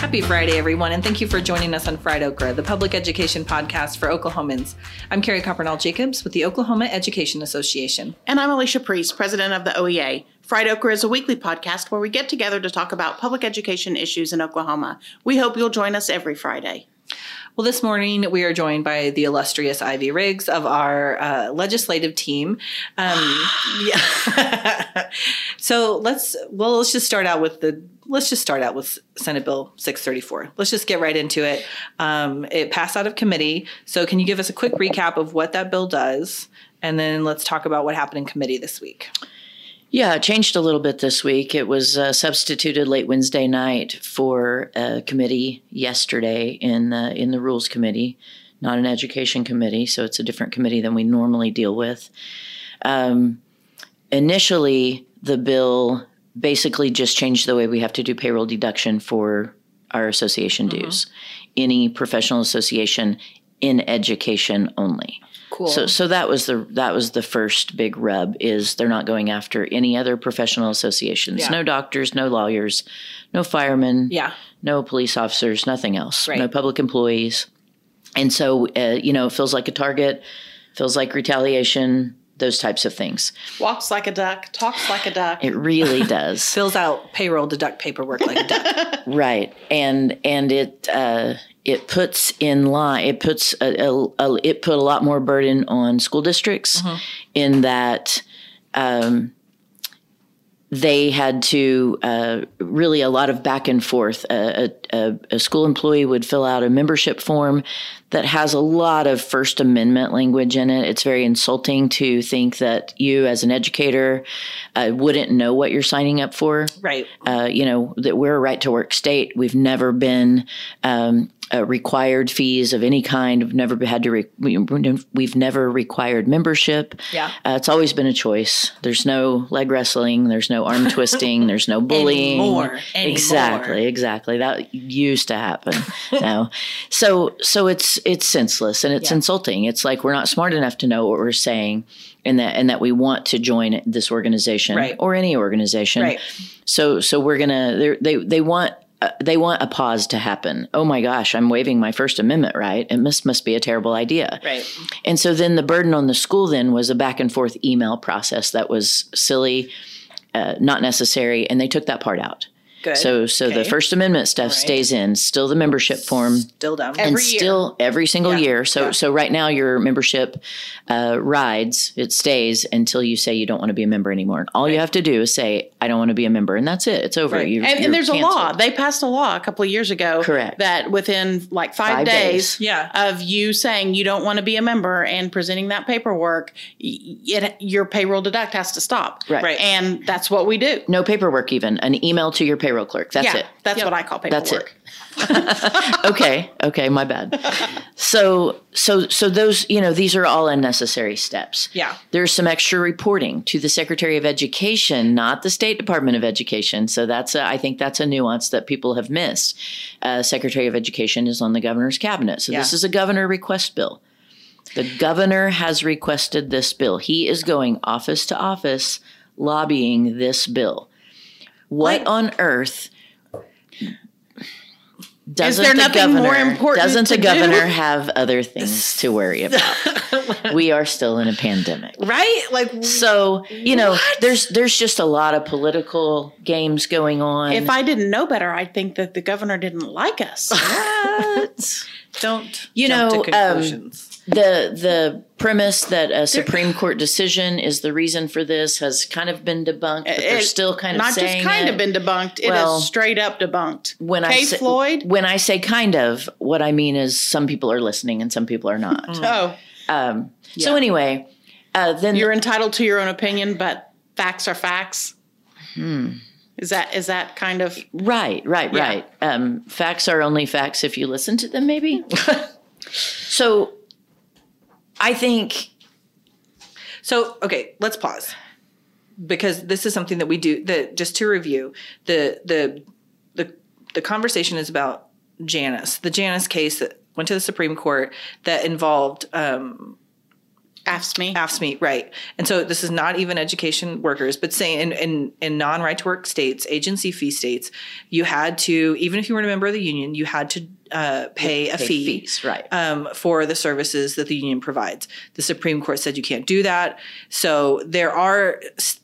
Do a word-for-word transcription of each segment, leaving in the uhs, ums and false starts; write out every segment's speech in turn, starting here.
Happy Friday, everyone, and thank you for joining us on Fried Okra, the public education podcast for Oklahomans. I'm Carrie Coppernoll Jacobs with the Oklahoma Education Association. And I'm Alicia Priest, president of the O E A. Fried Okra is a weekly podcast where we get together to talk about public education issues in Oklahoma. We hope you'll join us every Friday. Well, this morning we are joined by the illustrious Ivy Riggs of our uh, legislative team. Um, yeah. so let's well, let's just start out with the let's just start out with Senate Bill six thirty-four. Let's just get right into it. Um, it passed out of committee. So can you give us a quick recap of what that bill does? And then let's talk about what happened in committee this week. Yeah, it changed a little bit this week. It was uh, substituted late Wednesday night for a committee yesterday in the, in the Rules Committee, not an Education Committee, so it's a different committee than we normally deal with. Um, initially, the bill basically just changed the way we have to do payroll deduction for our association mm-hmm. dues, any professional association in education only. Cool. So, so that was the that was the first big rub, is they're not going after any other professional associations. Yeah. No doctors, no lawyers, no firemen, yeah. no police officers, nothing else, right. no public employees. And so, uh, you know, it feels like a target, feels like retaliation, those types of things. Walks like a duck, talks like a duck. It really does. Fills out payroll deduct paperwork like a duck. Right. And and it uh, it puts in line, it puts a, a, a, it put a lot more burden on school districts mm-hmm. in that um, they had to uh, really a lot of back and forth. A, a, a school employee would fill out a membership form that has a lot of First Amendment language in it. It's very insulting to think that you, as an educator, uh, wouldn't know what you're signing up for. Right. Uh, you know, that we're a right-to-work state. We've never been um, uh, required fees of any kind. We've never had to. Re- we've never required membership. Yeah. Uh, it's always been a choice. There's no leg wrestling. There's no arm twisting. There's no bullying. Anymore. Anymore. Exactly. Exactly. That used to happen. Now, so so it's. It's senseless and it's yeah. insulting. It's like we're not smart enough to know what we're saying, and that and that we want to join this organization right. or any organization. Right. So so we're gonna they they want uh, they want a pause to happen. Oh my gosh, I'm waiving my First Amendment right. It must must be a terrible idea. Right. And so then the burden on the school then was a back and forth email process that was silly, uh, not necessary, and they took that part out. Good. So so okay. the First Amendment stuff right. stays in, still the membership form. Still done. And every still year. every single yeah. year. So yeah. so right now your membership uh, rides, it stays until you say you don't want to be a member anymore. All right. you have to do is say, I don't want to be a member, and that's it. It's over. Right. You're, and, you're and there's canceled. a law. They passed a law a couple of years ago. Correct. That within like five, five days, days. Yeah. of you saying you don't want to be a member and presenting that paperwork, it, your payroll deduct has to stop. Right. right. And that's what we do. No paperwork even. An email to your payroll. Payroll clerk. That's yeah, it. That's yep. what I call paperwork. That's it. okay. Okay. My bad. So, so, so those, you know, these are all unnecessary steps. Yeah. There's some extra reporting to the Secretary of Education, not the State Department of Education. So that's, a, I think that's a nuance that people have missed. Uh, Secretary of Education is on the governor's cabinet. So yeah. this is a governor request bill. The governor has requested this bill. He is going office to office lobbying this bill. What like, on earth doesn't the governor, more important doesn't the governor have other things to worry about? We are still in a pandemic. Right? Like So, you know, what? there's there's just a lot of political games going on. If I didn't know better, I'd think that the governor didn't like us. What? Don't you jump know, to conclusions. Um, The the premise that a Supreme Court decision is the reason for this has kind of been debunked, but they're it, still kind of not saying not just kind it. of been debunked. It well, is straight up debunked. When Kay I say, Floyd, when I say kind of, what I mean is some people are listening and some people are not. oh, um, yeah. so anyway, uh, then you're the, entitled to your own opinion, but facts are facts. Hmm. Is that is that kind of right? Right? Yeah. Right? Um, facts are only facts if you listen to them. Maybe. so. I think, so, okay, let's pause because this is something that we do that just to review the, the, the, the conversation is about Janus, the Janus case that went to the Supreme Court that involved, um, A F S C M E. A F S C M E, right. And so this is not even education workers, but say in, in, in non-right-to-work states, agency fee states, you had to, even if you weren't a member of the union, you had to uh, pay you a pay fee fees, right. um, for the services that the union provides. The Supreme Court said you can't do that. So there are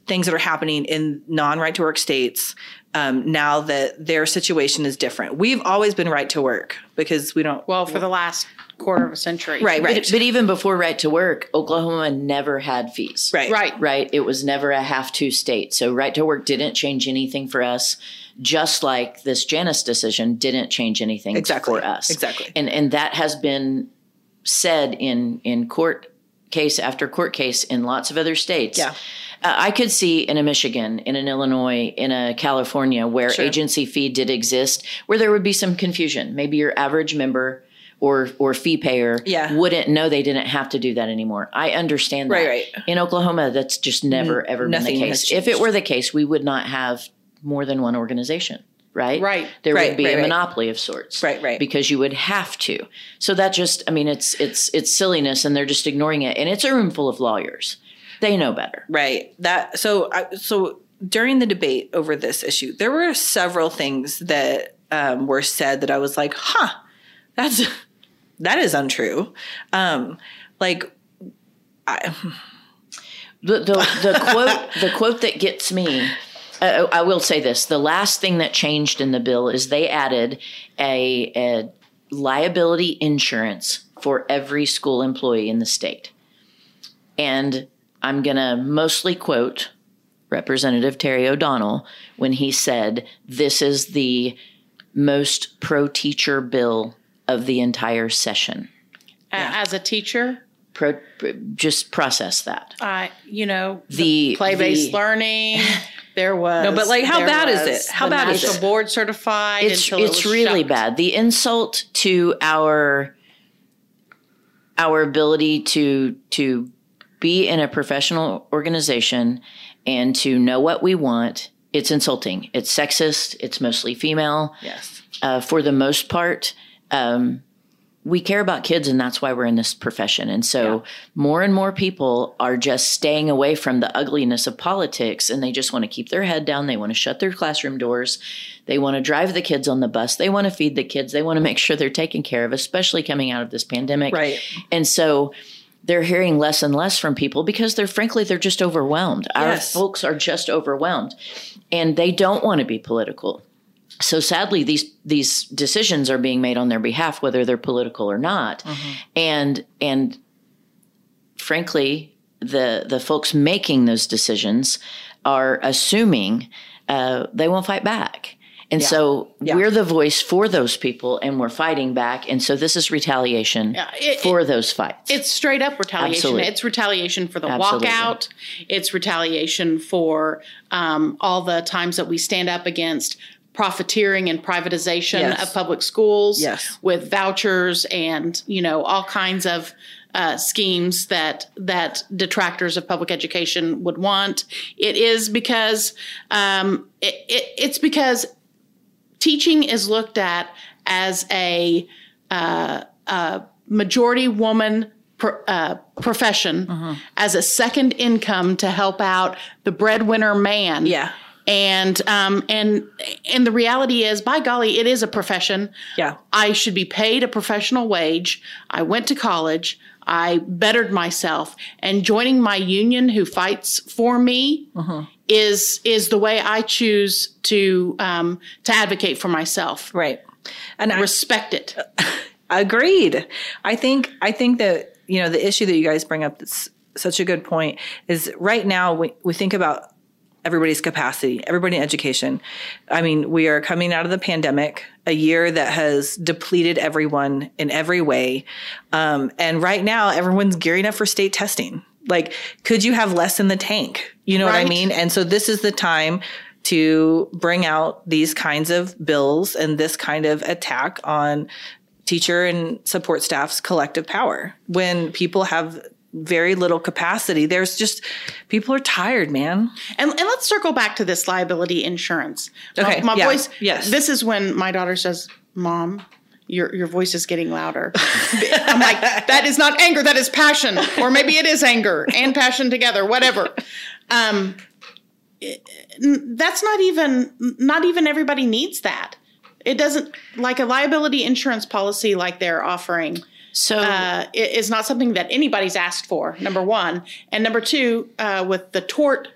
things that are happening in non-right-to-work states um, now that their situation is different. We've always been right-to-work because we don't... Well, for the last... quarter of a century. Right, right. But, but even before right to work, Oklahoma never had fees. Right. Right. Right. It was never a have to state. So right to work didn't change anything for us, just like this Janus decision didn't change anything exactly. for us. Exactly. And and that has been said in, in court case after court case in lots of other states. Yeah. Uh, I could see in a Michigan, in an Illinois, in a California where sure. agency fee did exist, where there would be some confusion. Maybe your average member or or fee payer yeah. wouldn't know they didn't have to do that anymore. I understand that. Right, right. In Oklahoma, that's just never, N- ever been the case. If it were the case, we would not have more than one organization, right? Right. There right, would be right, a right. monopoly of sorts. Right, right. Because you would have to. So that just, I mean, it's it's it's silliness, and they're just ignoring it. And it's a room full of lawyers. They know better. Right. That So, so during the debate over this issue, there were several things that um, were said that I was like, huh, that's... That is untrue. Um, like, I, the, the, the quote, the quote that gets me, uh, I will say this. The last thing that changed in the bill is they added a, a liability insurance for every school employee in the state. And I'm going to mostly quote Representative Terry O'Donnell when he said, this is the most pro-teacher bill of the entire session. Yeah. As a teacher? Pro, just process that. I, you know, the, the play-based the, learning. There was. No, but like, how bad is it? How bad is it? National board certified. It's, until it's it was really shucked. Bad. The insult to our, our ability to, to be in a professional organization and to know what we want, it's insulting. It's sexist. It's mostly female. Yes. Uh, for the most part. Um, we care about kids, and that's why we're in this profession. And so yeah. more and more people are just staying away from the ugliness of politics, and they just want to keep their head down. They want to shut their classroom doors. They want to drive the kids on the bus. They want to feed the kids. They want to make sure they're taken care of, especially coming out of this pandemic. Right. And so they're hearing less and less from people because they're frankly, they're just overwhelmed. Yes. Our folks are just overwhelmed, and they don't want to be political. So sadly, these these decisions are being made on their behalf, whether they're political or not. Mm-hmm. And and frankly, the the folks making those decisions are assuming uh, they won't fight back. And yeah. so yeah. we're the voice for those people, and we're fighting back. And so this is retaliation yeah, it, for it, those fights. It's straight up retaliation. Absolutely. It's retaliation for the Absolutely. walkout. It's retaliation for um, all the times that we stand up against profiteering and privatization yes. of public schools yes. with vouchers and, you know, all kinds of uh, schemes that that detractors of public education would want. It is because um, it, it, it's because teaching is looked at as a, uh, a majority woman Pro, uh, profession mm-hmm. as a second income to help out the breadwinner man. Yeah. And, um, and, and the reality is, by golly, it is a profession. Yeah. I should be paid a professional wage. I went to college. I bettered myself, and joining my union who fights for me mm-hmm. is, is the way I choose to, um, to advocate for myself. Right. And I respect it. Agreed. I think, I think that, you know, the issue that you guys bring up, that's such a good point, is right now we, we think about everybody's capacity, everybody in education. I mean, we are coming out of the pandemic, a year that has depleted everyone in every way. Um, and right now, everyone's gearing up for state testing. Like, could you have less in the tank? You know right. what I mean? And so this is the time to bring out these kinds of bills and this kind of attack on teacher and support staff's collective power when people have very little capacity. There's just, people are tired, man. And, and let's circle back to this liability insurance. Okay. My, my yeah. voice. Yes. This is when my daughter says, Mom, your your voice is getting louder. I'm like, that is not anger, that is passion. Or maybe it is anger and passion together, whatever. Um, that's not even, not even everybody needs that. It doesn't, like a liability insurance policy like they're offering so uh, is not something that anybody's asked for, number one. And number two, uh, with the tort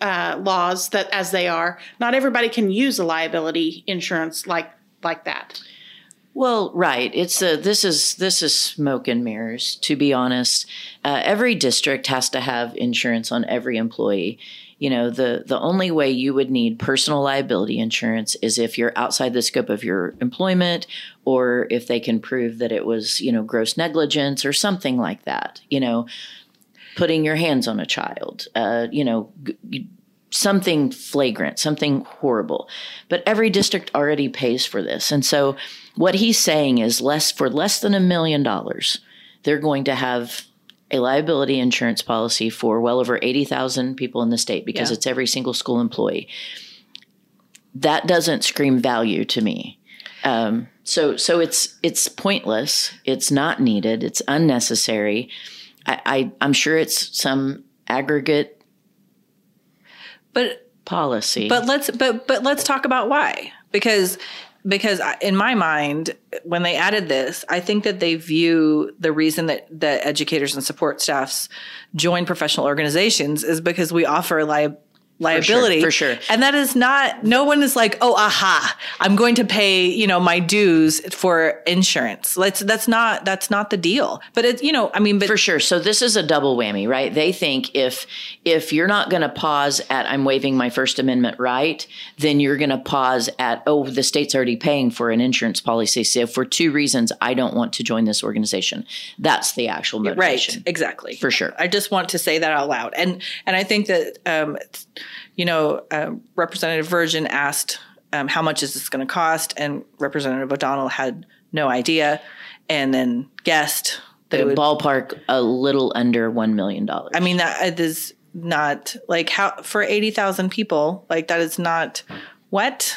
uh, laws that as they are, not everybody can use a liability insurance like like that. Well, right. It's a, this is this is smoke and mirrors, to be honest. Uh, every district has to have insurance on every employee. You know, the, the only way you would need personal liability insurance is if you're outside the scope of your employment, or if they can prove that it was, you know, gross negligence or something like that. You know, putting your hands on a child, uh, you know, g- something flagrant, something horrible. But every district already pays for this. And so what he's saying is less for less than a million dollars, they're going to have a liability insurance policy for well over eighty thousand people in the state, because yeah. it's every single school employee. That doesn't scream value to me. Um, so so it's it's pointless. It's not needed. It's unnecessary. I, I, I'm sure it's some aggregate but policy. But let's but but let's talk about why. Because because in my mind, when they added this, I think that they view the reason that, that educators and support staffs join professional organizations is because we offer li- liability. For sure, for sure. And that is not, no one is like, oh, aha, I'm going to pay, you know, my dues for insurance. Let's, that's not, that's not the deal. But it's, you know, I mean, but. For sure. So this is a double whammy, right? They think if, if you're not going to pause at, I'm waiving my First Amendment right, then you're going to pause at, oh, the state's already paying for an insurance policy. So for two reasons, I don't want to join this organization. That's the actual motivation. Right. Exactly. For sure. I just want to say that out loud. And, and I think that, um, you know, uh, Representative Virgin asked, um, how much is this going to cost? And Representative O'Donnell had no idea, and then guessed that it would ballpark a little under one million dollars. I mean, that is not like how for eighty thousand people, like that is not what.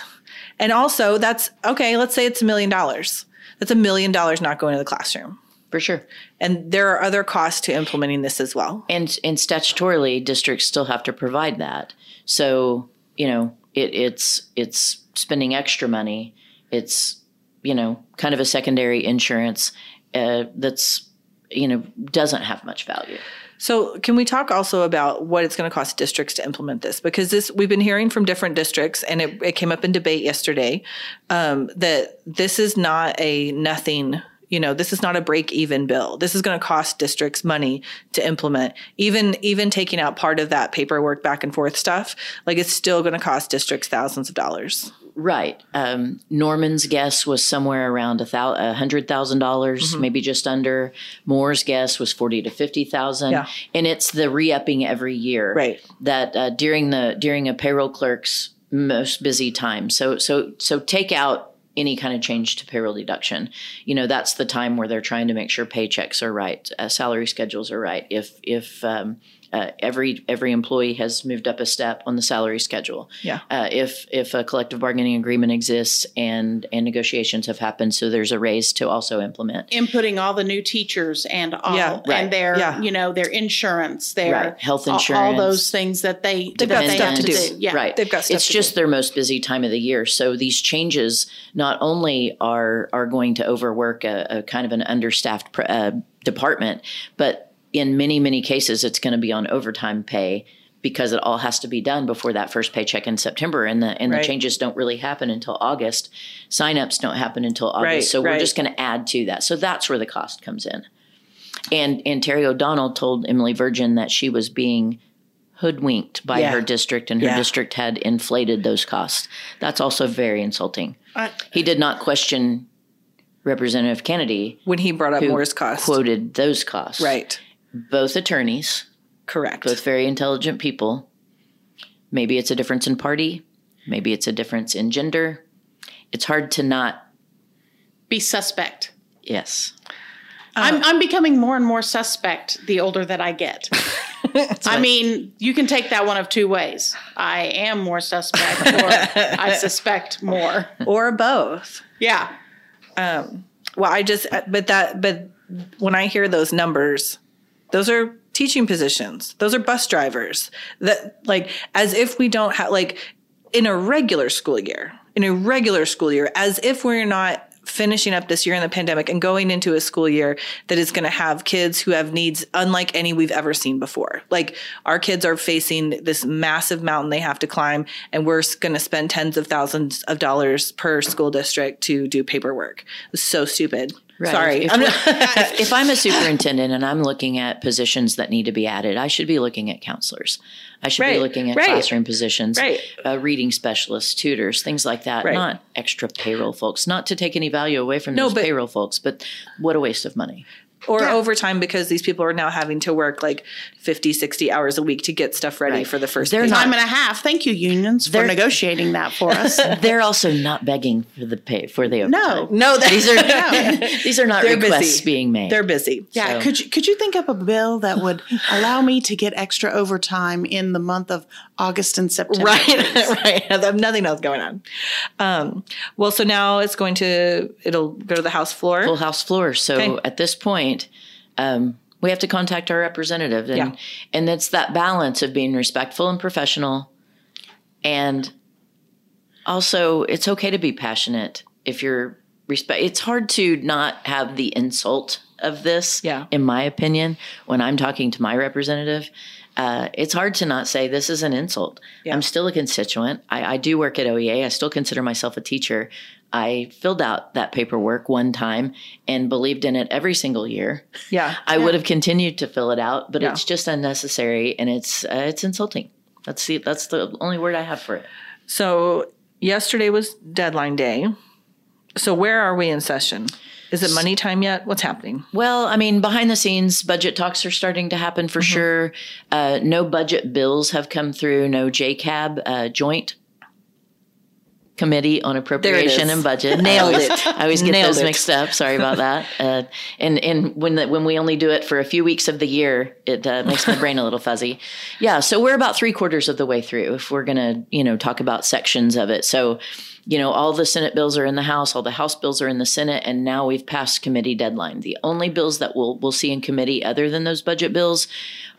And also that's okay. Let's say it's a million dollars. That's a million dollars not going to the classroom. For sure. And there are other costs to implementing this as well. And and statutorily, districts still have to provide that. So, you know, it, it's it's spending extra money. It's, you know, kind of a secondary insurance uh, that's, you know, doesn't have much value. So can we talk also about what it's going to cost districts to implement this? Because this, we've been hearing from different districts, and it, it came up in debate yesterday, um, that this is not a nothing. You know, this is not a break-even bill. This is going to cost districts money to implement. Even even taking out part of that paperwork back and forth stuff, like it's still going to cost districts thousands of dollars. Right. Um, Norman's guess was somewhere around a hundred thousand dollars, mm-hmm. maybe just under. Moore's guess was forty to fifty thousand, yeah. and it's the re-upping every year. Right. That uh, during the during a payroll clerk's most busy time. So so so take out any kind of change to payroll deduction. You know, that's the time where they're trying to make sure paychecks are right, uh, salary schedules are right. If if um, uh, every every employee has moved up a step on the salary schedule, yeah. Uh, if if a collective bargaining agreement exists and and negotiations have happened, so there's a raise to also implement. Inputting all the new teachers and all yeah, right. and their yeah. you know their insurance, their right. health insurance, all, all those things that they they've got stuff to do. Yeah, right. They've got stuff it's to just do. Their most busy time of the year. So these changes not. Not only are are going to overwork a, a kind of an understaffed pr- uh, department, but in many, many cases, it's going to be on overtime pay because it all has to be done before that first paycheck in September. And the and right. the changes don't really happen until August. Signups don't happen until August. Right, so right. we're just going to add to that. So that's where the cost comes in. And and Terry O'Donnell told Emily Virgin that she was being hoodwinked by yeah. her district, and her yeah. district had inflated those costs. That's also very insulting. I, he did not question Representative Kennedy when he brought up Moore's costs. Quoted those costs, right? Both attorneys, correct. Both very intelligent people. Maybe it's a difference in party. Maybe it's a difference in gender. It's hard to not be suspect. Yes, uh, I'm. I'm becoming more and more suspect the older that I get. That's I nice. mean, you can take that one of two ways. I am more suspect, or I suspect more, or both. Yeah. Um, well, I just, but that, but when I hear those numbers, those are teaching positions. Those are bus drivers. That, like, as if we don't have, like, in a regular school year, in a regular school year, as if we're not finishing up this year in the pandemic and going into a school year that is going to have kids who have needs unlike any we've ever seen before. Like, our kids are facing this massive mountain they have to climb, and we're going to spend tens of thousands of dollars per school district to do paperwork. It's so stupid. Right. Sorry. If, I'm not- if, if I'm a superintendent and I'm looking at positions that need to be added, I should be looking at counselors. I should right. be looking at right. classroom positions, right. uh, reading specialists, tutors, things like that, right. not extra payroll folks, not to take any value away from no, those but, payroll folks, but what a waste of money. Or yeah. overtime, because these people are now having to work like fifty, sixty hours a week to get stuff ready right. for the first they're time and a half. Thank you, unions, they're, for negotiating that for us. They're also not begging for the pay for the overtime. No, no, that, these are no. these are not they're requests busy. being made. They're busy. Yeah, so. could you, could you think up a bill that would allow me to get extra overtime in the month of August and September? Right, right. Nothing else going on. Um, well, so now it's going to it'll go to the House floor. Full House floor. So okay. at this point. Um, we have to contact our representative, and yeah. and it's that balance of being respectful and professional, and also it's okay to be passionate if you're respect. It's hard to not have the insult of this, yeah. in my opinion, when I'm talking to my representative. Uh, it's hard to not say this is an insult. Yeah. I'm still a constituent. I, I do work at O E A. I still consider myself a teacher. I filled out that paperwork one time and believed in it every single year. Yeah. I yeah. would have continued to fill it out, but yeah. it's just unnecessary, and it's uh, it's insulting. That's the, that's the only word I have for it. So yesterday was deadline day. So where are we in session? Is it money time yet? What's happening? Well, I mean, behind the scenes, budget talks are starting to happen for mm-hmm. sure. Uh, no budget bills have come through. No J C A B uh, joint committee on appropriation and budget. Nailed I always, it. I always get Nailed those it. mixed up. Sorry about that. Uh, and and when the, when we only do it for a few weeks of the year, it uh, makes my brain a little fuzzy. Yeah. So we're about three quarters of the way through if we're going to, you know, talk about sections of it. So, you know, all the Senate bills are in the House, all the House bills are in the Senate, and now we've passed committee deadline. The only bills that we'll we'll see in committee other than those budget bills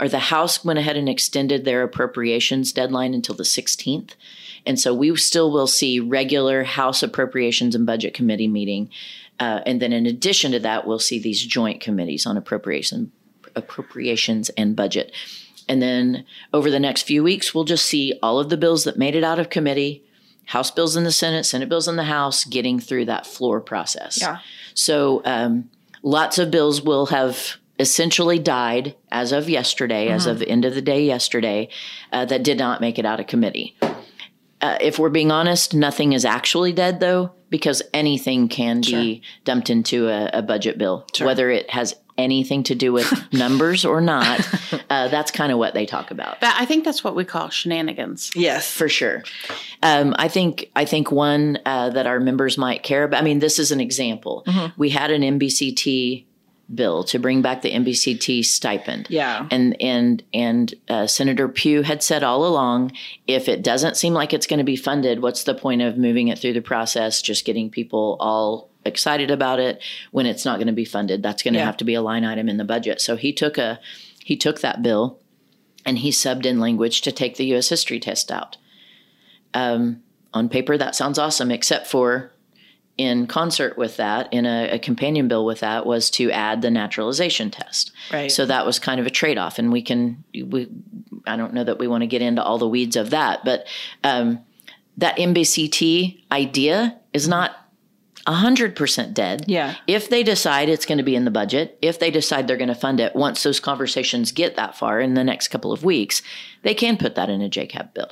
are the House went ahead and extended their appropriations deadline until the sixteenth. And so we still will see regular House Appropriations and Budget Committee meeting. Uh, and then in addition to that, we'll see these joint committees on appropriation, appropriations and budget. And then over the next few weeks, we'll just see all of the bills that made it out of committee, House bills in the Senate, Senate bills in the House, getting through that floor process. Yeah. So um, lots of bills will have essentially died as of yesterday, mm-hmm. as of end of the day yesterday, uh, that did not make it out of committee. Uh, if we're being honest, nothing is actually dead, though, because anything can sure. be dumped into a, a budget bill, sure. whether it has anything to do with numbers or not. Uh, that's kind of what they talk about. But I think that's what we call shenanigans. Yes, for sure. Um, I think I think one uh, that our members might care about. I mean, this is an example. Mm-hmm. We had an N B C T bill to bring back the N B C T stipend. Yeah. And and and uh, Senator Pugh had said all along, if it doesn't seem like it's going to be funded, what's the point of moving it through the process, just getting people all excited about it when it's not going to be funded? That's going to yeah. have to be a line item in the budget. So he took a he took that bill and he subbed in language to take the U S history test out. Um, on paper, that sounds awesome, except for in concert with that, in a, a companion bill with that, was to add the naturalization test. Right. So that was kind of a trade-off, and we can we I don't know that we want to get into all the weeds of that, but um, that N B C T idea is not one hundred percent dead. Yeah. If they decide it's going to be in the budget, if they decide they're going to fund it, once those conversations get that far in the next couple of weeks, they can put that in a J C A B bill.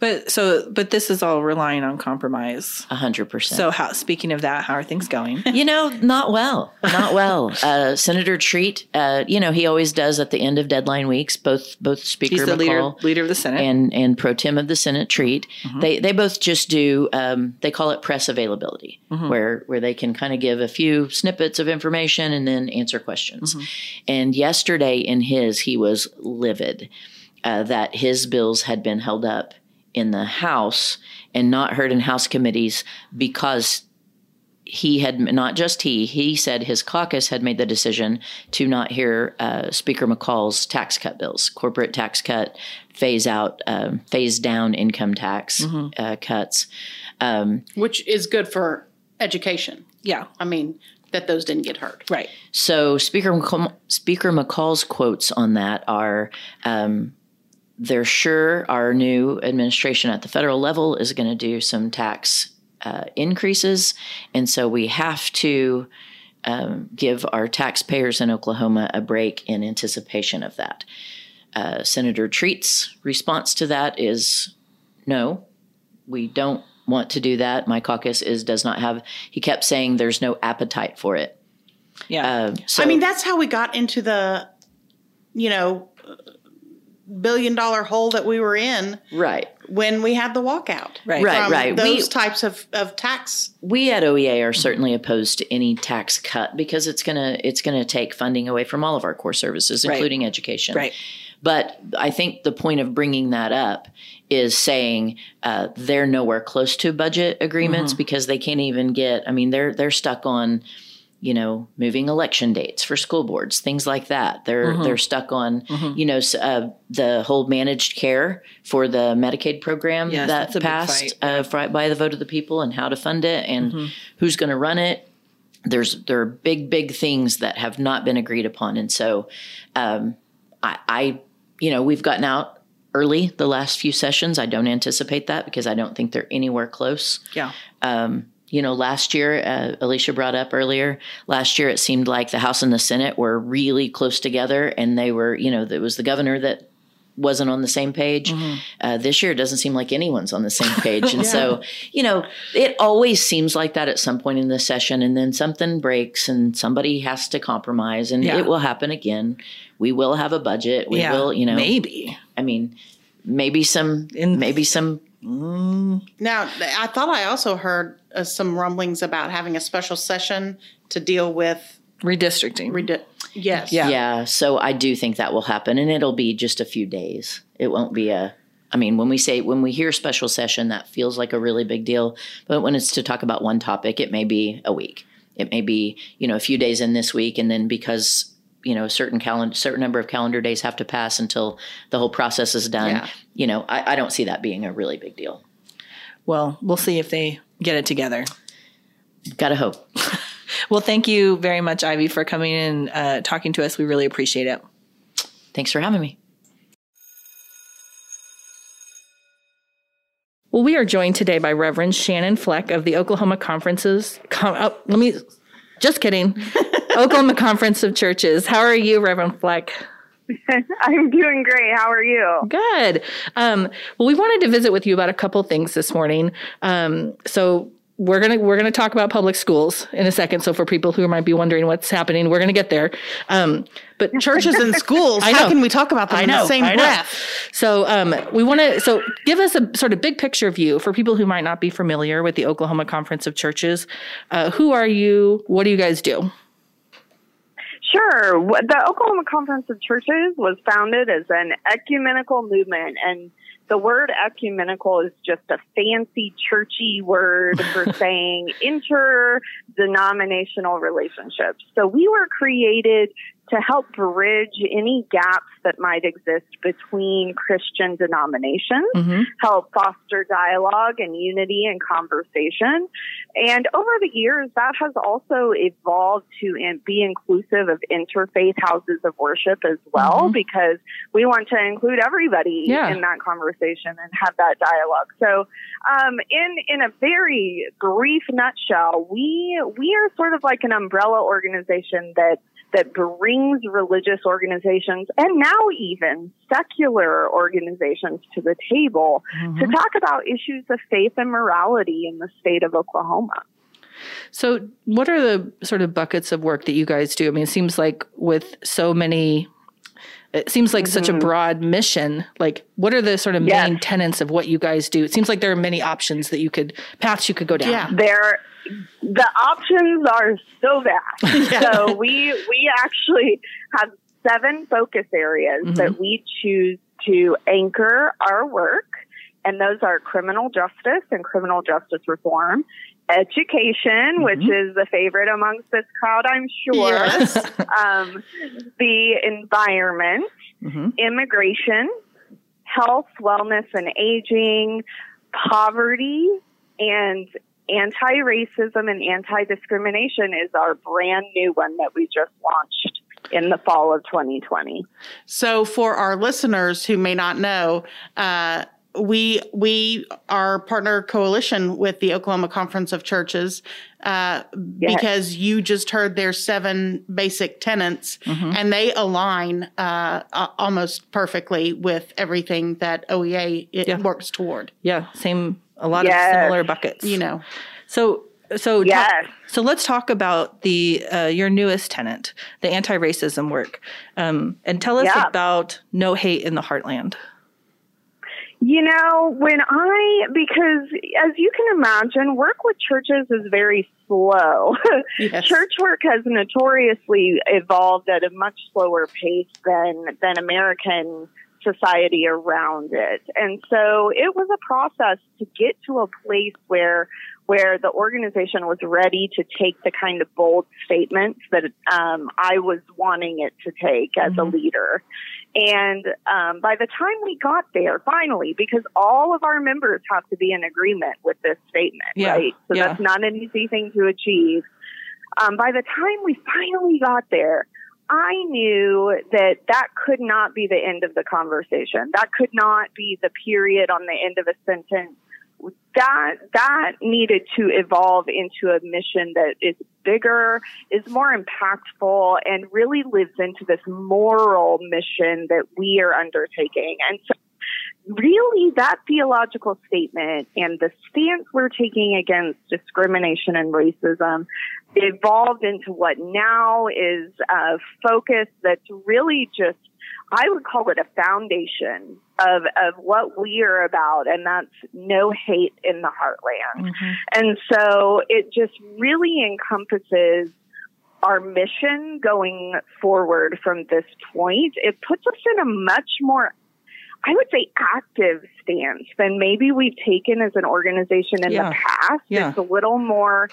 But so, but this is all relying on compromise. A hundred percent. So how, speaking of that, how are things going? You know, not well, not well. Uh, Senator Treat, uh, you know, he always does at the end of deadline weeks, both, both Speaker McCall, leader, leader of the Senate and, and pro tem of the Senate Treat. Mm-hmm. They, they both just do, um, they call it press availability, mm-hmm. where, where they can kind of give a few snippets of information and then answer questions. Mm-hmm. And yesterday in his, he was livid, uh, that his bills had been held up in the House and not heard in House committees because he had, not just he, he said his caucus had made the decision to not hear uh, Speaker McCall's tax cut bills, corporate tax cut, phase out, um, phase down income tax mm-hmm. uh, cuts. Um, Which is good for education. Yeah. I mean, that those didn't get heard. Right. So Speaker McCall, Speaker McCall's quotes on that are, um, they're sure our new administration at the federal level is going to do some tax Uh, increases, and so we have to um, give our taxpayers in Oklahoma a break in anticipation of that. Uh, Senator Treat's response to that is, no, we don't want to do that. My caucus is does not have, he kept saying there's no appetite for it. Yeah. Uh, so, I mean, that's how we got into the, you know, billion dollar hole that we were in. Right. When we had the walkout. Right, right, right. Those we, types of, of tax. We at O E A are certainly opposed to any tax cut because it's going to it's gonna take funding away from all of our core services, including right. education. Right. But I think the point of bringing that up is saying uh, they're nowhere close to budget agreements mm-hmm. because they can't even get – I mean, they're they're stuck on – you know, moving election dates for school boards, things like that. They're mm-hmm. they're stuck on, mm-hmm. you know, uh, the whole managed care for the Medicaid program yes, that passed uh, yeah. by the vote of the people and how to fund it and mm-hmm. who's going to run it. There's there are big, big things that have not been agreed upon. And so um, I, I, you know, we've gotten out early the last few sessions. I don't anticipate that because I don't think they're anywhere close. Yeah. Um You know, last year, uh, Alicia brought up earlier, last year it seemed like the House and the Senate were really close together and they were, you know, it was the governor that wasn't on the same page. Mm-hmm. Uh, this year it doesn't seem like anyone's on the same page. And yeah. so, you know, it always seems like that at some point in the session and then something breaks and somebody has to compromise and yeah. it will happen again. We will have a budget. We yeah. will, you know. Maybe. I mean, maybe some, in- maybe some. Mm. Now, I thought I also heard uh, some rumblings about having a special session to deal with redistricting. Redi- yes. Yeah. yeah. So I do think that will happen and it'll be just a few days. It won't be a, I mean, when we say, when we hear special session, that feels like a really big deal. But when it's to talk about one topic, it may be a week. It may be, you know, a few days in this week. And then because you know, a certain calendar, certain number of calendar days have to pass until the whole process is done. Yeah. You know, I, I don't see that being a really big deal. Well, we'll see if they get it together. Gotta hope. Well, thank you very much, Ivy, for coming in and uh, talking to us. We really appreciate it. Thanks for having me. Well, we are joined today by Reverend Shannon Fleck of the Oklahoma Conferences. Com- oh, let me, just kidding. Oklahoma Conference of Churches. How are you, Reverend Fleck? I'm doing great. How are you? Good. Um, well, we wanted to visit with you about a couple things this morning. Um, so we're gonna we're gonna talk about public schools in a second. So for people who might be wondering what's happening, we're gonna get there. Um, but churches and schools, I know, how can we talk about them I in know, the same I breath? Know. So um, we want to. So give us a sort of big picture view for people who might not be familiar with the Oklahoma Conference of Churches. Uh, who are you? What do you guys do? Sure. The Oklahoma Conference of Churches was founded as an ecumenical movement, and the word ecumenical is just a fancy churchy word for saying interdenominational relationships. So we were created to help bridge any gaps that might exist between Christian denominations, mm-hmm. help foster dialogue and unity and conversation. And over the years, that has also evolved to in- be inclusive of interfaith houses of worship as well, mm-hmm. because we want to include everybody yeah. in that conversation and have that dialogue. So um, in in a very brief nutshell, we we are sort of like an umbrella organization that that brings religious organizations and now even secular organizations to the table mm-hmm. to talk about issues of faith and morality in the state of Oklahoma. So what are the sort of buckets of work that you guys do? I mean, it seems like with so many, it seems like mm-hmm. such a broad mission, like what are the sort of yes. main tenets of what you guys do? It seems like there are many options that you could, paths you could go down. Yeah, there The options are so vast. Yeah. So we we actually have seven focus areas mm-hmm. that we choose to anchor our work, and those are criminal justice and criminal justice reform, education, mm-hmm. which is the favorite amongst this crowd, I'm sure, yes. um, the environment, mm-hmm. immigration, health, wellness, and aging, poverty, and anti-racism and anti-discrimination is our brand new one that we just launched in the fall of twenty twenty. So for our listeners who may not know, uh, we we are partner coalition with the Oklahoma Conference of Churches uh, yes. because you just heard their seven basic tenets, mm-hmm. and they align uh, almost perfectly with everything that O E A it yeah. works toward. Yeah, same, a lot yes. of similar buckets. You know, so. So, yes. ta- so let's talk about the uh, your newest tenant, the anti-racism work, um, and tell us yeah. about No Hate in the Heartland. You know, when I, because as you can imagine, work with churches is very slow. Yes. Church work has notoriously evolved at a much slower pace than than American society around it. And so it was a process to get to a place where where the organization was ready to take the kind of bold statements that um, I was wanting it to take as mm-hmm. a leader. And um, by the time we got there, finally, because all of our members have to be in agreement with this statement, yeah. right? So yeah. that's not an easy thing to achieve. Um, by the time we finally got there, I knew that that could not be the end of the conversation. That could not be the period on the end of a sentence. That that needed to evolve into a mission that is bigger, is more impactful, and really lives into this moral mission that we are undertaking. And so really, that theological statement and the stance we're taking against discrimination and racism evolved into what now is a focus that's really just, I would call it a foundation of, of what we are about, and that's No Hate in the Heartland. Mm-hmm. And so it just really encompasses our mission going forward from this point. It puts us in a much more, I would say, active stance than maybe we've taken as an organization in yeah. the past. Yeah. It's a little more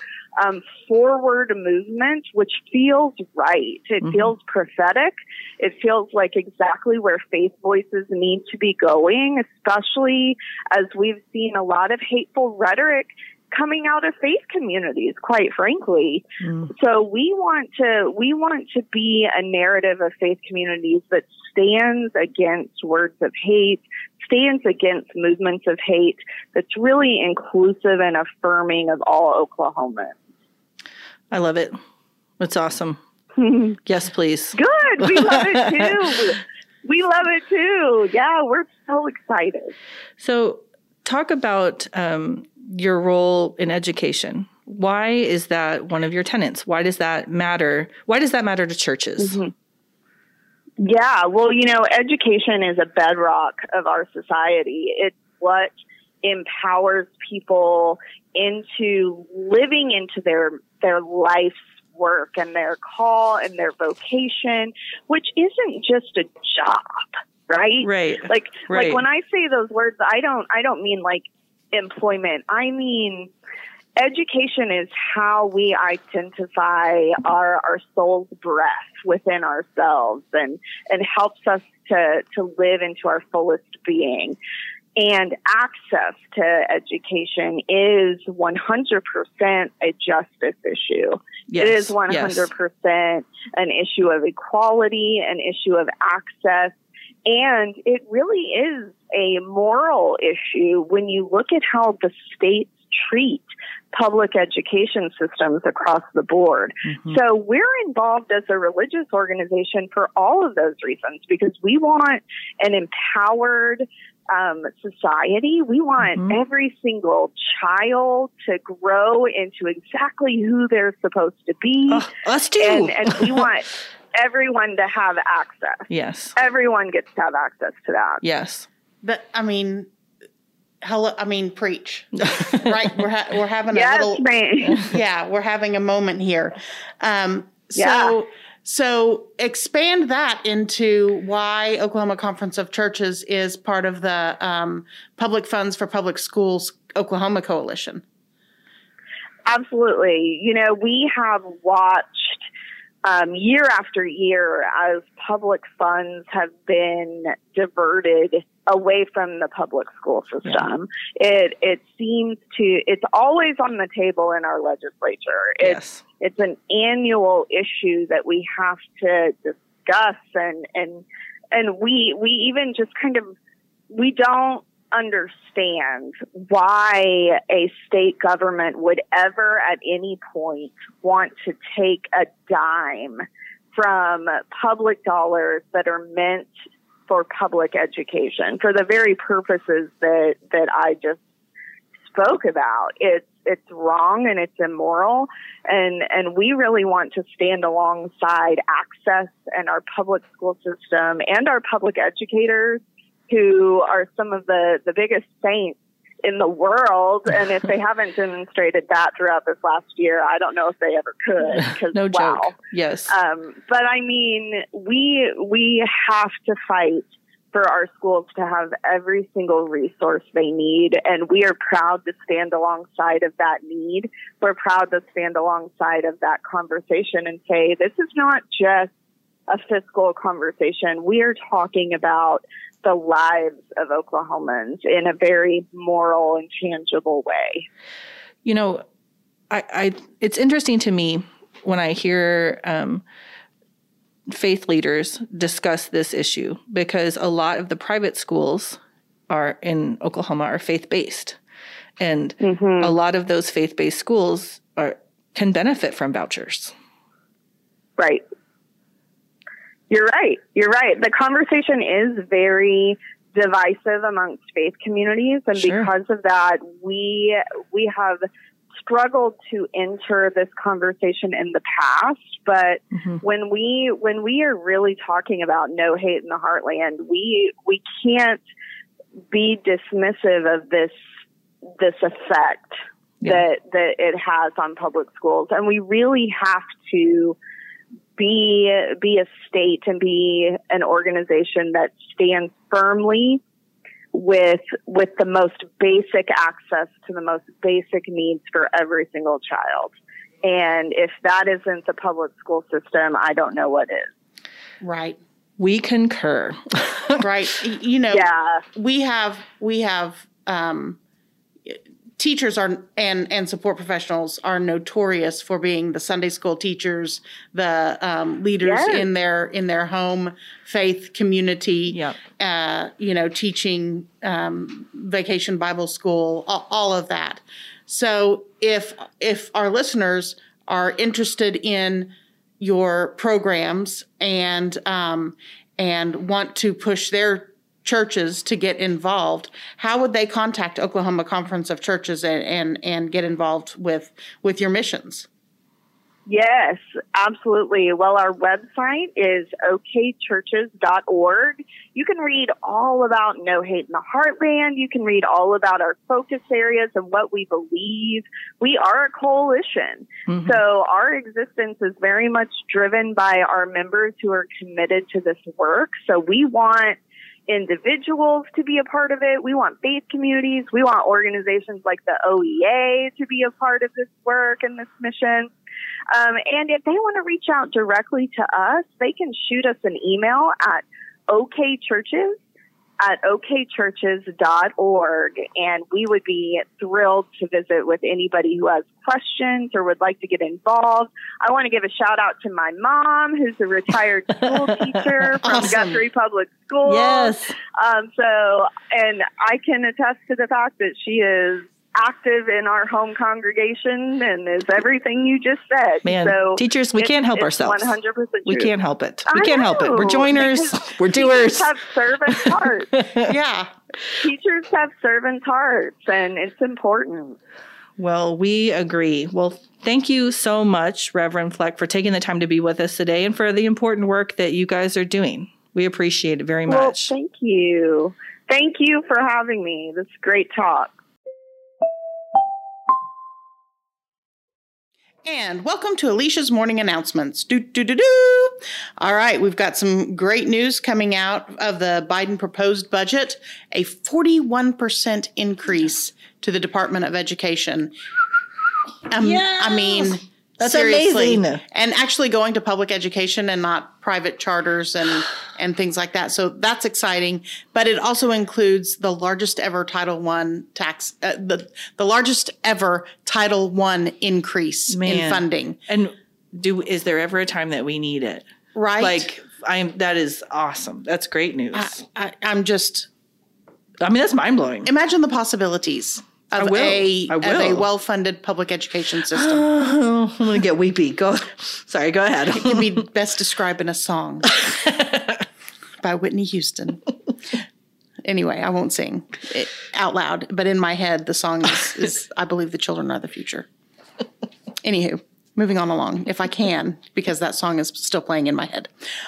um, forward movement, which feels right. It mm-hmm. feels prophetic. It feels like exactly where faith voices need to be going, especially as we've seen a lot of hateful rhetoric coming out of faith communities, quite frankly. Mm. So we want to we want to be a narrative of faith communities that stands against words of hate, stands against movements of hate, that's really inclusive and affirming of all Oklahomans. I love it. It's awesome. Yes, please. Good. We love it too. We love it too. Yeah, we're so excited. So talk about um, your role in education. Why is that one of your tenets? Why does that matter? Why does that matter to churches? Mm-hmm. Yeah, well, you know, education is a bedrock of our society. It's what empowers people into living into their their life's work and their call and their vocation, which isn't just a job, right? Right. Like right. like when I say those words, I don't I don't mean like employment. I mean, education is how we identify our, our soul's breath within ourselves and, and helps us to, to live into our fullest being. And access to education is one hundred percent a justice issue. Yes, it is one hundred percent yes. an issue of equality, an issue of access. And it really is a moral issue when you look at how the states treat public education systems across the board. Mm-hmm. So we're involved as a religious organization for all of those reasons, because we want an empowered um, society. We want mm-hmm. every single child to grow into exactly who they're supposed to be. Uh, us too. And, and we want... everyone to have access. Yes. Everyone gets to have access to that. Yes. But I mean, hello, I mean, preach, right? We're ha- we're having yes, a little, mate. yeah, we're having a moment here. Um, so, yeah. so expand that into why Oklahoma Conference of Churches is part of the um, Public Funds for Public Schools Oklahoma Coalition. Absolutely. You know, we have watched um, year after year as public funds have been diverted away from the public school system. Yeah. It it seems to, it's always on the table in our legislature. It's, yes. It's an annual issue that we have to discuss, and, and, and we, we even just kind of, we don't understand why a state government would ever at any point want to take a dime from public dollars that are meant for public education, for the very purposes that, that I just spoke about. It's, it's wrong and it's immoral. And, and we really want to stand alongside access and our public school system and our public educators, who are some of the, the biggest saints in the world. And if they haven't demonstrated that throughout this last year, I don't know if they ever could. 'Cause, no wow. joke. Yes. Um, but I mean, we, we have to fight for our schools to have every single resource they need. And we are proud to stand alongside of that need. We're proud to stand alongside of that conversation and say, this is not just a fiscal conversation. We are talking about the lives of Oklahomans in a very moral and tangible way. You know, I, I it's interesting to me when I hear um, faith leaders discuss this issue, because a lot of the private schools are in Oklahoma are faith-based, and mm-hmm. a lot of those faith-based schools are can benefit from vouchers. Right. You're right. You're right. The conversation is very divisive amongst faith communities. And sure. because of that, we we have struggled to enter this conversation in the past. But mm-hmm. when we when we are really talking about no hate in the heartland, we we can't be dismissive of this this effect yeah. that that it has on public schools. And we really have to Be, be a state and be an organization that stands firmly with, with the most basic access to the most basic needs for every single child. And if that isn't the public school system, I don't know what is. Right. We concur. Right. You know, yeah. we have, we have, um, teachers are and, and support professionals are notorious for being the Sunday school teachers, the um, leaders yes. in their in their home faith community. Yep. Uh, you know, teaching um, vacation Bible school, all, all of that. So if if our listeners are interested in your programs and um, and want to push their churches to get involved, how would they contact Oklahoma Conference of Churches and, and, and get involved with, with your missions? Yes, absolutely. Well, our website is o k churches dot org. You can read all about No Hate in the Heartland. You can read all about our focus areas and what we believe. We are a coalition. Mm-hmm. So our existence is very much driven by our members who are committed to this work. So we want individuals to be a part of it. We want faith communities. We want organizations like the O E A to be a part of this work and this mission. Um, and if they want to reach out directly to us, they can shoot us an email at o k churches at o k churches dot org. And we would be thrilled to visit with anybody who has questions or would like to get involved. I want to give a shout out to my mom, who's a retired school teacher from awesome. Guthrie Public School. Yes. Um, so, and I can attest to the fact that she is active in our home congregation and is everything you just said. Man, so teachers, we can't help ourselves. one hundred percent true. We can't help it. We I can't know, help it. We're joiners. We're doers. Teachers have servant hearts. Yeah. Teachers have servant hearts, and it's important. Well, we agree. Well, thank you so much, Reverend Fleck, for taking the time to be with us today and for the important work that you guys are doing. We appreciate it very well, much. Thank you. Thank you for having me. This is great talk. And welcome to Alicia's Morning Announcements. Do, do, do, do. All right, we've got some great news coming out of the Biden proposed budget, a forty-one percent increase to the Department of Education. Um, yes. I mean, that's seriously. Amazing. And actually going to public education and not private charters and, and things like that. So that's exciting. But it also includes the largest ever Title One tax, uh, the, the largest ever Title One increase Man. in funding. And do is there ever a time that we need it? Right. Like, I'm, that is awesome. That's great news. I, I, I'm just... I mean, that's mind-blowing. Imagine the possibilities of a, of a well-funded public education system. Oh, I'm going to get weepy. Go, sorry, go ahead. It can be best described in a song by Whitney Houston. Anyway, I won't sing it out loud, but in my head, the song is, is I Believe the Children Are the Future. Anywho. Moving on along, if I can, because that song is still playing in my head.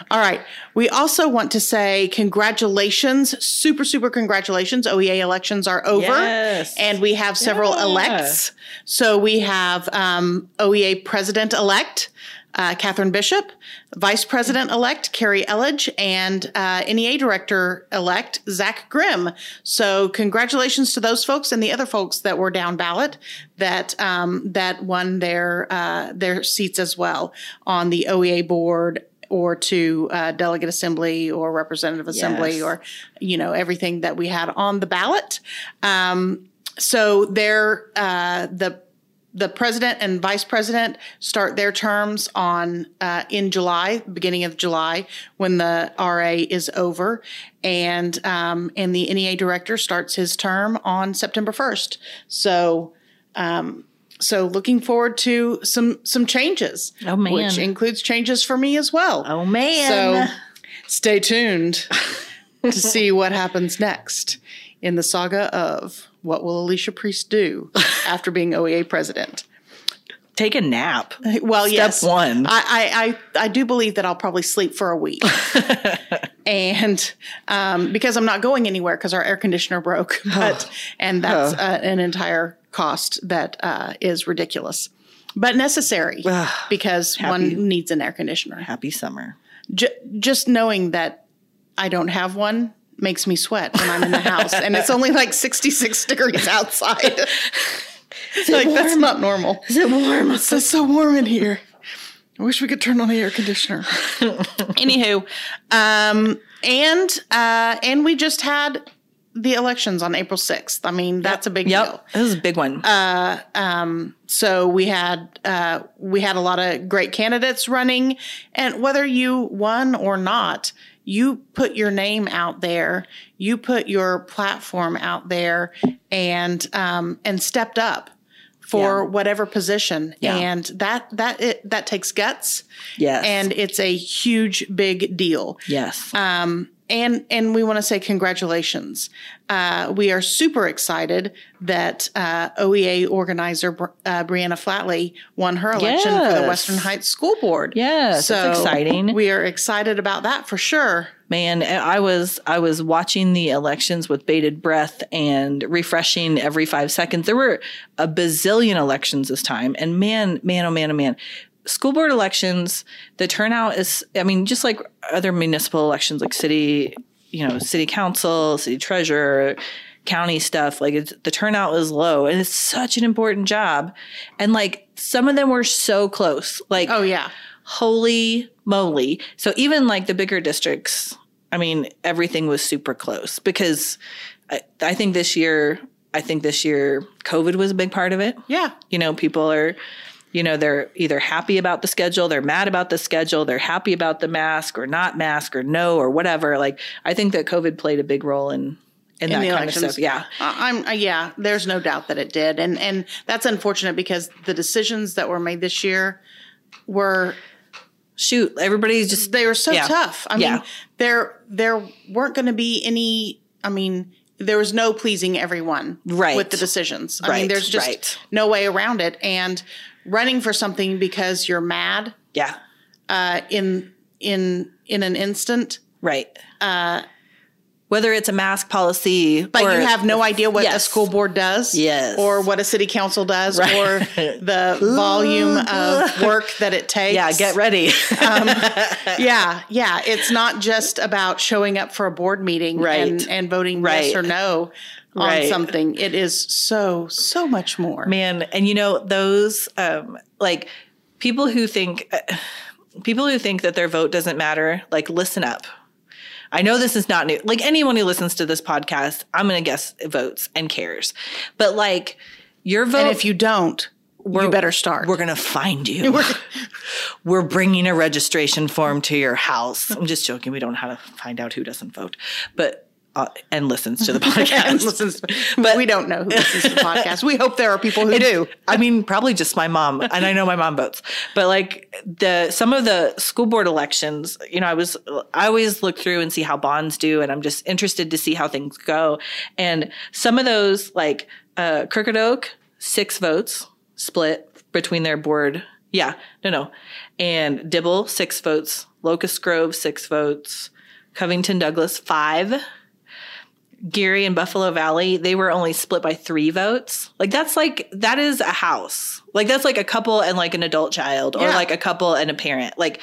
All right. We also want to say congratulations, super, super congratulations. O E A elections are over. Yes. And we have several yeah. elects. So we have um, O E A president-elect, uh, Catherine Bishop, vice president-elect, Carrie Elledge, and uh, N E A director-elect, Zach Grimm. So congratulations to those folks and the other folks that were down ballot that um, that won their uh, their seats as well on the O E A board or to uh, delegate assembly or representative assembly yes. or, you know, everything that we had on the ballot. Um, so they're uh, the The president and vice president start their terms on uh, in July, beginning of July, when the R A is over, and um, and the N E A director starts his term on September first. So, um, so looking forward to some some changes, oh, man. which includes changes for me as well. Oh man! So stay tuned to see what happens next in the saga of. What will Alicia Priest do after being O E A president? Take a nap. Well, Step yes. Step one. I, I, I, I do believe that I'll probably sleep for a week. and um, because I'm not going anywhere because our air conditioner broke. But, and that's oh. uh, an entire cost that uh, is ridiculous. But necessary because happy, one needs an air conditioner. Happy summer. J- just knowing that I don't have one. Makes me sweat when I'm in the house, and it's only like sixty-six degrees outside. Like warm? That's not normal. Is it warm? It's so, so warm in here. I wish we could turn on the air conditioner. Anywho, um, and uh, and we just had the elections on April sixth. I mean, that's yep. a big yep. deal. This is a big one. Uh, um, so we had uh, we had a lot of great candidates running, and whether you won or not. You put your name out there, you put your platform out there and um, and stepped up for yeah. whatever position. Yeah. And that that it, that takes guts. Yes. And it's a huge, big deal. Yes. Um, and and we want to say congratulations. Uh, we are super excited that uh, O E A organizer uh, Brianna Flatley won her election yes. for the Western Heights School Board. Yes, so that's exciting. We are excited about that for sure. Man, I was I was watching the elections with bated breath and refreshing every five seconds. There were a bazillion elections this time, and man, man, oh man, oh man. School board elections, the turnout is, I mean, just like other municipal elections, like city, you know, city council, city treasurer, county stuff, like it's, the turnout is low. And it's such an important job. And like some of them were so close. Like, oh, yeah. Holy moly. So even like the bigger districts, I mean, everything was super close because I, I think this year, I think this year COVID was a big part of it. Yeah. You know, people are... You know, they're either happy about the schedule, they're mad about the schedule, they're happy about the mask or not mask or no or whatever. Like, I think that COVID played a big role in, in, in that kind elections. Of stuff. Yeah. Uh, I'm, uh, yeah, there's no doubt that it did. And, and that's unfortunate because the decisions that were made this year were... Shoot, everybody's just... They were so yeah. tough. I yeah. mean, there there weren't going to be any... I mean... There was no pleasing everyone right. with the decisions. I right. mean, there's just right. no way around it. And running for something because you're mad, yeah, uh, in in in an instant, right? Uh, Whether it's a mask policy, but or, you have no idea what yes. a school board does, yes. or what a city council does, right. or the Ooh. volume of work that it takes. Yeah, get ready. um, yeah, yeah. It's not just about showing up for a board meeting right. and, and voting right. yes or no. right. on something. It is so, so much more. Man, and you know, those, um, like, people who think, uh, people who think that their vote doesn't matter, like, listen up. I know this is not new. Like, anyone who listens to this podcast, I'm going to guess votes and cares. But, like, your vote. And if you don't, we're, you better start. We're going to find you. We're, we're bringing a registration form to your house. I'm just joking. We don't know how to find out who doesn't vote. But. Uh, and listens to the podcast. listens to, but we don't know who listens to the podcast. We hope there are people who do. I mean, probably just my mom. And I know my mom votes. But like the some of the school board elections, you know, I was I always look through and see how bonds do, and I'm just interested to see how things go. And some of those, like uh, Crooked Oak, six votes split between their board. Yeah, no, no, and Dibble, six votes. Locust Grove, six votes. Covington Douglas, five. Gary and Buffalo Valley, they were only split by three votes. Like, that's like, that is a house. Like, that's like a couple and like an adult child, yeah. or like a couple and a parent. Like,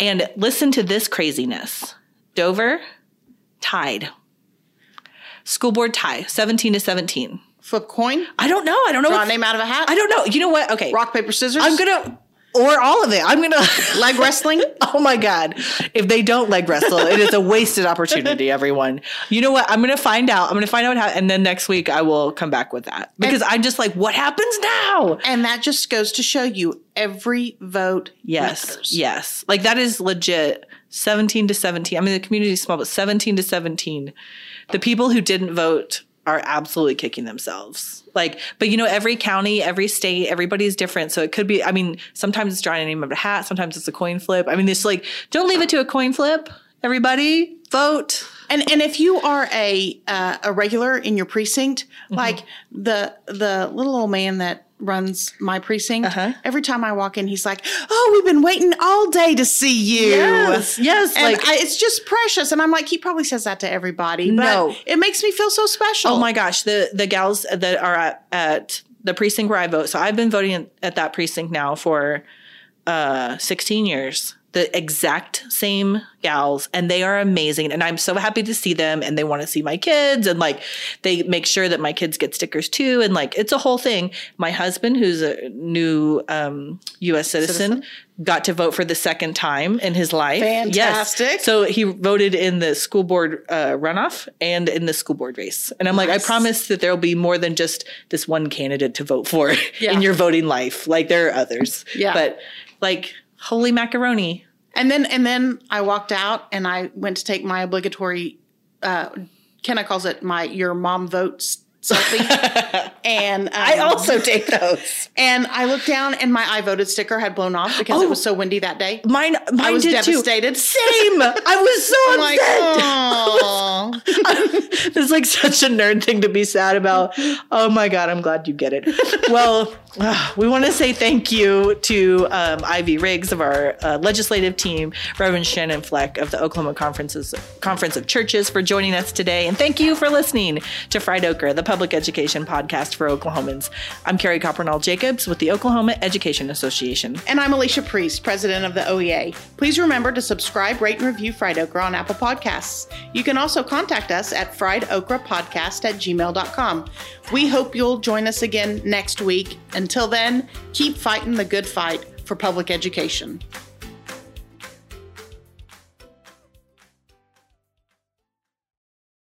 and listen to this craziness. Dover, tied. School board tie, seventeen to seventeen. Flip coin? I don't know. I don't know. Draw a name out of a hat? I don't know. You know what? Okay. Rock, paper, scissors? I'm going to... Or all of it. I'm going to... Leg wrestling? Oh, my God. If they don't leg wrestle, it is a wasted opportunity, everyone. You know what? I'm going to find out. I'm going to find out how... And then next week, I will come back with that. Because and, I'm just like, what happens now? And that just goes to show you every vote yes, matters. Yes. Like, that is legit. seventeen to seventeen. I mean, the community is small, but seventeen to seventeen. The people who didn't vote... are absolutely kicking themselves. Like, but you know, every county, every state, everybody's different. So it could be, I mean, sometimes it's drawing a name of a hat. Sometimes it's a coin flip. I mean, it's like, don't leave it to a coin flip. Everybody vote. And and if you are a, uh, a regular in your precinct, mm-hmm. like the, the little old man that runs my precinct. Uh-huh. Every time I walk in, he's like, "Oh, we've been waiting all day to see you." Yes, yes. And like, I, it's just precious. And I'm like, he probably says that to everybody. No, but it makes me feel so special. Oh my gosh, the the gals that are at, at the precinct where I vote. So I've been voting at that precinct now for uh, sixteen years. The exact same gals, and they are amazing, and I'm so happy to see them, and they want to see my kids, and like they make sure that my kids get stickers too, and like it's a whole thing. My husband, who's a new um, U S citizen, citizen, got to vote for the second time in his life. Fantastic! Yes. So he voted in the school board uh, runoff and in the school board race, and I'm nice. Like, I promise that there will be more than just this one candidate to vote for yeah. in your voting life. Like, there are others, yeah. But like, holy macaroni. And then and then I walked out and I went to take my obligatory, uh, Kenna calls it my your mom votes selfie. and um, I also take those. And I looked down and my I voted sticker had blown off because oh, it was so windy that day. Mine, mine I was did devastated. Too. Same. I was so I'm upset. Like, oh, it's like such a nerd thing to be sad about. Oh my God, I'm glad you get it. Well. We want to say thank you to um, Ivy Riggs of our uh, legislative team, Reverend Shannon Fleck of the Oklahoma Conferences, Conference of Churches for joining us today. And thank you for listening to Fried Okra, the public education podcast for Oklahomans. I'm Carrie Coppernoll Jacobs with the Oklahoma Education Association. And I'm Alicia Priest, president of the O E A. Please remember to subscribe, rate, and review Fried Okra on Apple Podcasts. You can also contact us at fried okra podcast at gmail dot com. We hope you'll join us again next week. Until then, keep fighting the good fight for public education.